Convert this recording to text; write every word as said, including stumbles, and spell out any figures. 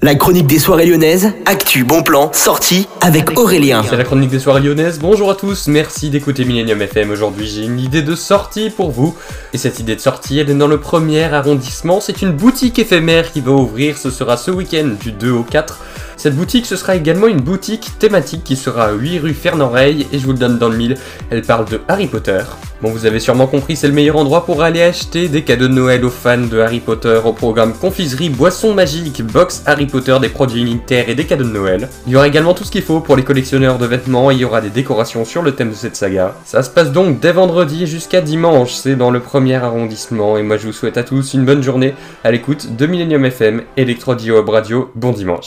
La Chronique des Soirées Lyonnaises, actu, bon plan, sortie avec Aurélien. C'est la Chronique des Soirées Lyonnaises, bonjour à tous, merci d'écouter Millenium F M. Aujourd'hui j'ai une idée de sortie pour vous. Et cette idée de sortie, elle est dans le premier arrondissement. C'est une boutique éphémère qui va ouvrir, ce sera ce week-end du deux au quatre. Cette boutique, ce sera également une boutique thématique qui sera à huit rue Fernand-Reille. Et je vous le donne dans le mille, elle parle de Harry Potter. Bon, vous avez sûrement compris, c'est le meilleur endroit pour aller acheter des cadeaux de Noël aux fans de Harry Potter, au programme confiserie, boissons magiques, box Harry Potter, des produits unitaires et des cadeaux de Noël. Il y aura également tout ce qu'il faut pour les collectionneurs de vêtements et il y aura des décorations sur le thème de cette saga. Ça se passe donc dès vendredi jusqu'à dimanche, c'est dans le premier arrondissement et moi je vous souhaite à tous une bonne journée à l'écoute de Millenium F M, ElectroDioHob Radio, bon dimanche.